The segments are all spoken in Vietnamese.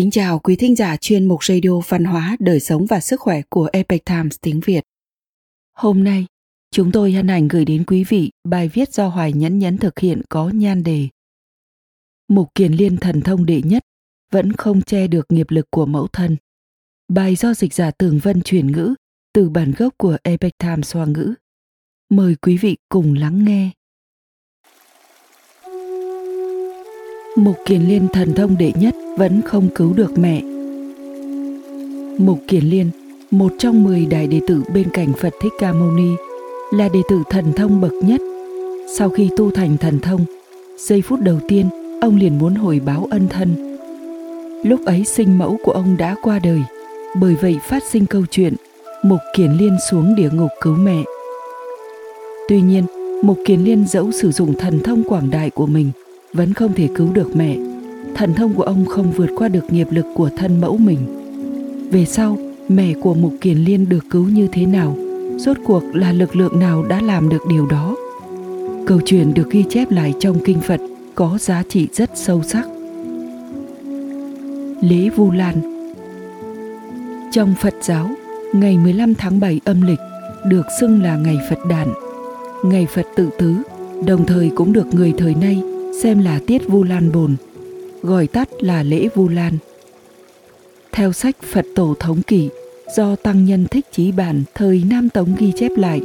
Kính chào quý thính giả chuyên mục radio văn hóa, đời sống và sức khỏe của Epic Times tiếng Việt. Hôm nay, chúng tôi hân hạnh gửi đến quý vị bài viết do Hoài Nhẫn Nhẫn thực hiện có nhan đề Mục Kiền Liên thần thông đệ nhất vẫn không che được nghiệp lực của mẫu thân. Bài do dịch giả Tường Vân chuyển ngữ từ bản gốc của Epic Times Hoa ngữ. Mời quý vị cùng lắng nghe. Mục Kiền Liên thần thông đệ nhất vẫn không cứu được mẹ. Mục Kiền Liên, một trong 10 đại đệ tử bên cạnh Phật Thích Ca Mâu Ni, là đệ tử thần thông bậc nhất. Sau khi tu thành thần thông, giây phút đầu tiên, ông liền muốn hồi báo ân thân. Lúc ấy sinh mẫu của ông đã qua đời, bởi vậy phát sinh câu chuyện Mục Kiền Liên xuống địa ngục cứu mẹ. Tuy nhiên, Mục Kiền Liên dẫu sử dụng thần thông quảng đại của mình, vẫn không thể cứu được mẹ. Thần thông của ông không vượt qua được nghiệp lực của thân mẫu mình. Về sau, mẹ của Mục Kiền Liên được cứu như thế nào? Rốt cuộc là lực lượng nào đã làm được điều đó? Câu chuyện được ghi chép lại trong Kinh Phật có giá trị rất sâu sắc. Lễ Vu Lan. Trong Phật giáo, ngày 15 tháng 7 âm lịch được xưng là ngày Phật đản, ngày Phật tự tứ, đồng thời cũng được người thời nay xem là tiết Vu Lan Bồn, gọi tắt là lễ Vu Lan. Theo sách Phật Tổ Thống Kỷ do Tăng Nhân Thích Chí Bản thời Nam Tống ghi chép lại,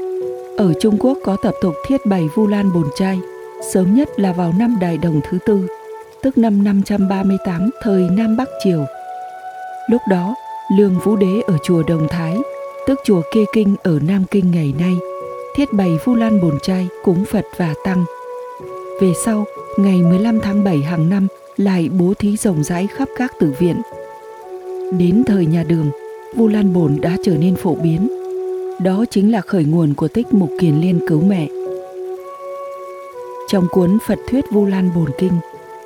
ở Trung Quốc có tập tục thiết bày Vu Lan Bồn trai, sớm nhất là vào năm Đại Đồng thứ tư, tức năm 538 thời Nam Bắc Triều. Lúc đó, Lương Vũ Đế ở chùa Đồng Thái, tức chùa Kê Kinh ở Nam Kinh ngày nay, thiết bày Vu Lan Bồn trai cúng Phật và Tăng. Về sau, ngày 15 tháng 7 hàng năm lại bố thí rộng rãi khắp các tử viện. Đến thời nhà Đường, Vu Lan Bồn đã trở nên phổ biến. Đó chính là khởi nguồn của tích Mục Kiền Liên cứu mẹ. Trong cuốn Phật Thuyết Vu Lan Bồn Kinh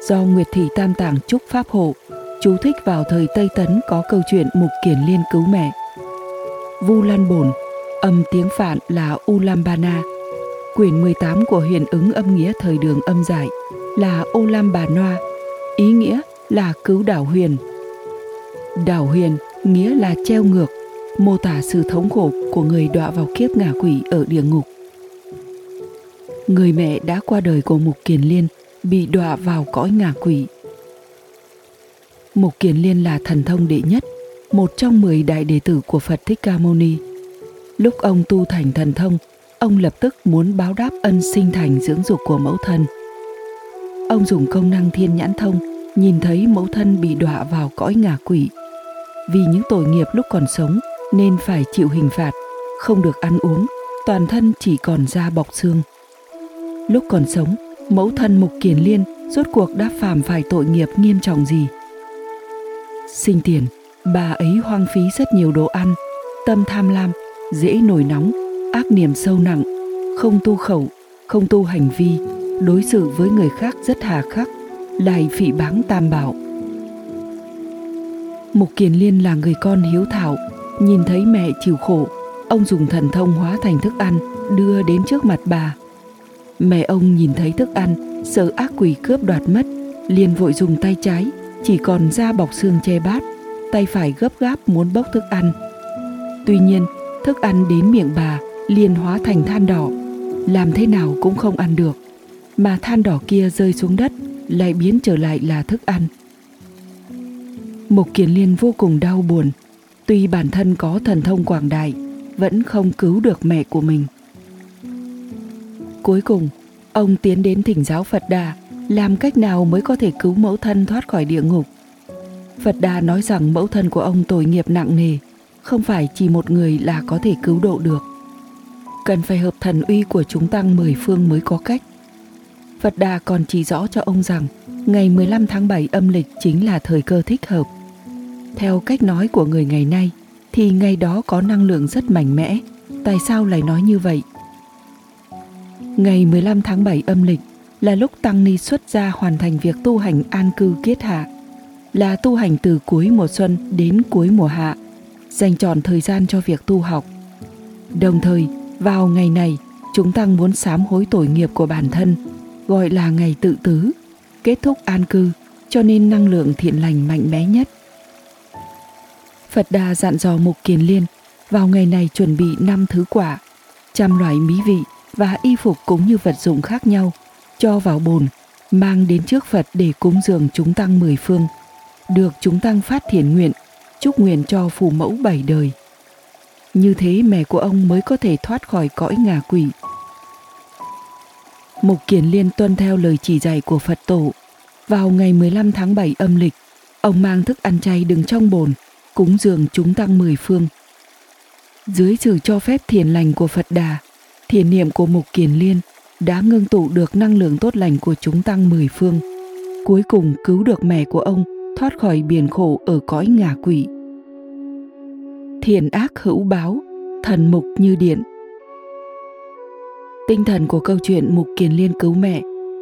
do Nguyệt Thị Tam Tạng Trúc Pháp Hộ, chú thích vào thời Tây Tấn có câu chuyện Mục Kiền Liên cứu mẹ. Vu Lan Bồn, âm tiếng Phạn là Ulambana, quyển 18 của Huyền Ứng âm nghĩa thời Đường âm giải là Ulambanoa, ý nghĩa là cứu đảo huyền. Đảo huyền nghĩa là treo ngược, mô tả sự thống khổ của người đọa vào kiếp ngạ quỷ ở địa ngục. Người mẹ đã qua đời của Mục Kiền Liên bị đọa vào cõi ngạ quỷ. Mục Kiền Liên là thần thông đệ nhất, một trong 10 đại đệ tử của Phật Thích Ca Mâu Ni. Lúc ông tu thành thần thông, ông lập tức muốn báo đáp ân sinh thành dưỡng dục của mẫu thân. Ông dùng công năng thiên nhãn thông nhìn thấy mẫu thân bị đọa vào cõi ngạ quỷ. Vì những tội nghiệp lúc còn sống nên phải chịu hình phạt, không được ăn uống, toàn thân chỉ còn da bọc xương. Lúc còn sống, mẫu thân Mục Kiền Liên rốt cuộc đã phạm phải tội nghiệp nghiêm trọng gì? Sinh tiền, bà ấy hoang phí rất nhiều đồ ăn, tâm tham lam, dễ nổi nóng, ác niệm sâu nặng, không tu khẩu, không tu hành vi, đối xử với người khác rất hà khắc, lại phỉ báng tam bảo. Mục Kiền Liên là người con hiếu thảo, nhìn thấy mẹ chịu khổ, ông dùng thần thông hóa thành thức ăn đưa đến trước mặt bà. Mẹ ông nhìn thấy thức ăn, sợ ác quỷ cướp đoạt mất, liền vội dùng tay trái, chỉ còn da bọc xương che bát, tay phải gấp gáp muốn bốc thức ăn. Tuy nhiên, thức ăn đến miệng bà liền hóa thành than đỏ, làm thế nào cũng không ăn được, mà than đỏ kia rơi xuống đất lại biến trở lại là thức ăn. Mục Kiền Liên vô cùng đau buồn, tuy bản thân có thần thông quảng đại vẫn không cứu được mẹ của mình. Cuối cùng, ông tiến đến thỉnh giáo Phật Đà làm cách nào mới có thể cứu mẫu thân thoát khỏi địa ngục. Phật Đà nói rằng mẫu thân của ông tội nghiệp nặng nề, không phải chỉ một người là có thể cứu độ được, cần phải hợp thần uy của chúng tăng 10 phương mới có cách. Phật Đà còn chỉ rõ cho ông rằng ngày 15 tháng 7 âm lịch chính là thời cơ thích hợp. Theo cách nói của người ngày nay thì ngày đó có năng lượng rất mạnh mẽ, tại sao lại nói như vậy? Ngày 15 tháng 7 âm lịch là lúc Tăng Ni xuất gia hoàn thành việc tu hành an cư kiết hạ, là tu hành từ cuối mùa xuân đến cuối mùa hạ, dành trọn thời gian cho việc tu học. Đồng thời, vào ngày này, chúng tăng muốn sám hối tội nghiệp của bản thân, gọi là ngày tự tứ, kết thúc an cư, cho nên năng lượng thiện lành mạnh mẽ nhất Phật Đà dặn dò Mục Kiền Liên vào ngày này chuẩn bị 5 thứ quả, 100 loại mỹ vị và y phục cũng như vật dụng khác nhau, cho vào bồn, mang đến trước Phật để cúng dường chúng tăng 10 phương. Được chúng tăng phát thiền nguyện, chúc nguyện cho phù mẫu 7 đời. Như thế mẹ của ông mới có thể thoát khỏi cõi ngạ quỷ. Mục Kiền Liên tuân theo lời chỉ dạy của Phật Tổ. Vào ngày 15 tháng 7 âm lịch, ông mang thức ăn chay đựng trong bồn, cúng dường chúng tăng 10 phương. Dưới sự cho phép thiền lành của Phật Đà, thiền niệm của Mục Kiền Liên đã ngưng tụ được năng lượng tốt lành của chúng tăng 10 phương, cuối cùng cứu được mẹ của ông thoát khỏi biển khổ ở cõi ngạ quỷ. Thiện ác hữu báo, thần mục như điện. Tinh thần của câu chuyện Mục Kiền Liên cứu mẹ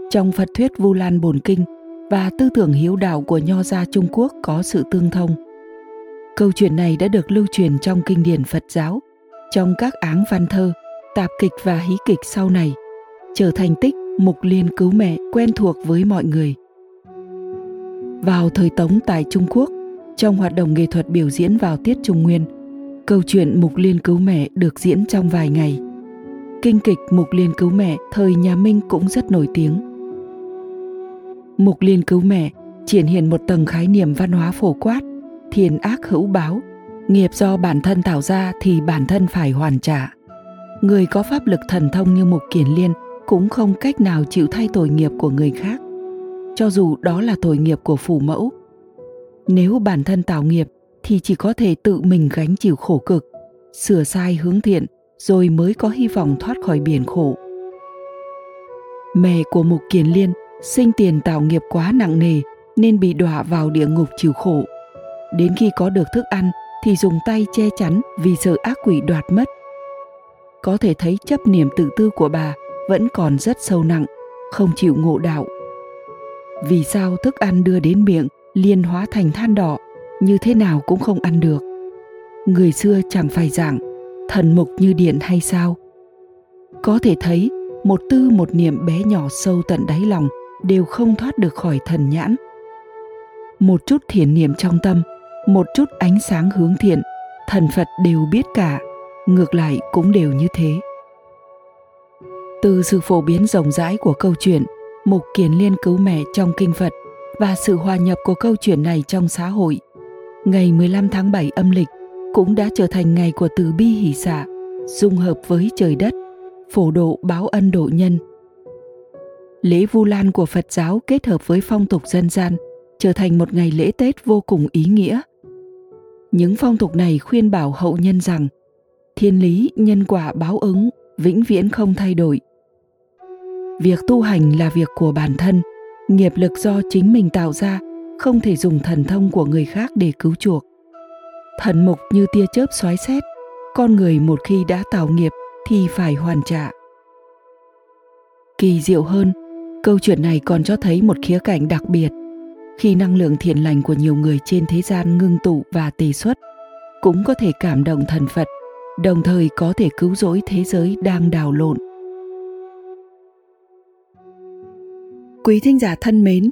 trong Phật Thuyết Vu Lan Bồn Kinh và tư tưởng hiếu đạo của Nho gia Trung Quốc có sự tương thông. Câu chuyện này đã được lưu truyền trong kinh điển Phật giáo, trong các áng văn thơ, tạp kịch và hí kịch sau này, trở thành tích Mục Liên cứu mẹ quen thuộc với mọi người. Vào thời Tống tại Trung Quốc, trong hoạt động nghệ thuật biểu diễn vào tiết Trung Nguyên, câu chuyện Mục Liên cứu mẹ được diễn trong vài ngày. Kinh kịch Mục Liên cứu mẹ thời nhà Minh cũng rất nổi tiếng. Mục Liên cứu mẹ triển hiện một tầng khái niệm văn hóa phổ quát, thiện ác hữu báo, nghiệp do bản thân tạo ra thì bản thân phải hoàn trả. Người có pháp lực thần thông như Mục Kiền Liên cũng không cách nào chịu thay tội nghiệp của người khác, cho dù đó là tội nghiệp của phụ mẫu. Nếu bản thân tạo nghiệp thì chỉ có thể tự mình gánh chịu khổ cực, sửa sai hướng thiện rồi mới có hy vọng thoát khỏi biển khổ. Mẹ của Mục Kiền Liên sinh tiền tạo nghiệp quá nặng nề nên bị đọa vào địa ngục chịu khổ. Đến khi có được thức ăn thì dùng tay che chắn vì sợ ác quỷ đoạt mất. Có thể thấy chấp niệm tự tư của bà vẫn còn rất sâu nặng, không chịu ngộ đạo. Vì sao thức ăn đưa đến miệng liền hóa thành than đỏ, như thế nào cũng không ăn được? Người xưa chẳng phải giảng thần mục như điện hay sao? Có thể thấy một tư một niệm bé nhỏ sâu tận đáy lòng đều không thoát được khỏi thần nhãn. Một chút thiện niệm trong tâm, một chút ánh sáng hướng thiện, thần Phật đều biết cả, ngược lại cũng đều như thế. Từ sự phổ biến rộng rãi của câu chuyện Mục Kiền Liên cứu mẹ trong kinh Phật và sự hòa nhập của câu chuyện này trong xã hội, ngày 15 tháng 7 âm lịch cũng đã trở thành ngày của từ bi hỷ xả, dung hợp với trời đất, phổ độ báo ân độ nhân. Lễ Vu Lan của Phật giáo kết hợp với phong tục dân gian, trở thành một ngày lễ Tết vô cùng ý nghĩa. Những phong tục này khuyên bảo hậu nhân rằng thiên lý, nhân quả, báo ứng vĩnh viễn không thay đổi. Việc tu hành là việc của bản thân, nghiệp lực do chính mình tạo ra, không thể dùng thần thông của người khác để cứu chuộc. Thần mục như tia chớp xoáy xét, con người một khi đã tạo nghiệp thì phải hoàn trả. Kỳ diệu hơn, câu chuyện này còn cho thấy một khía cạnh đặc biệt. Khi năng lượng thiện lành của nhiều người trên thế gian ngưng tụ và tề xuất, cũng có thể cảm động thần Phật, đồng thời có thể cứu rỗi thế giới đang đảo lộn. Quý thính giả thân mến,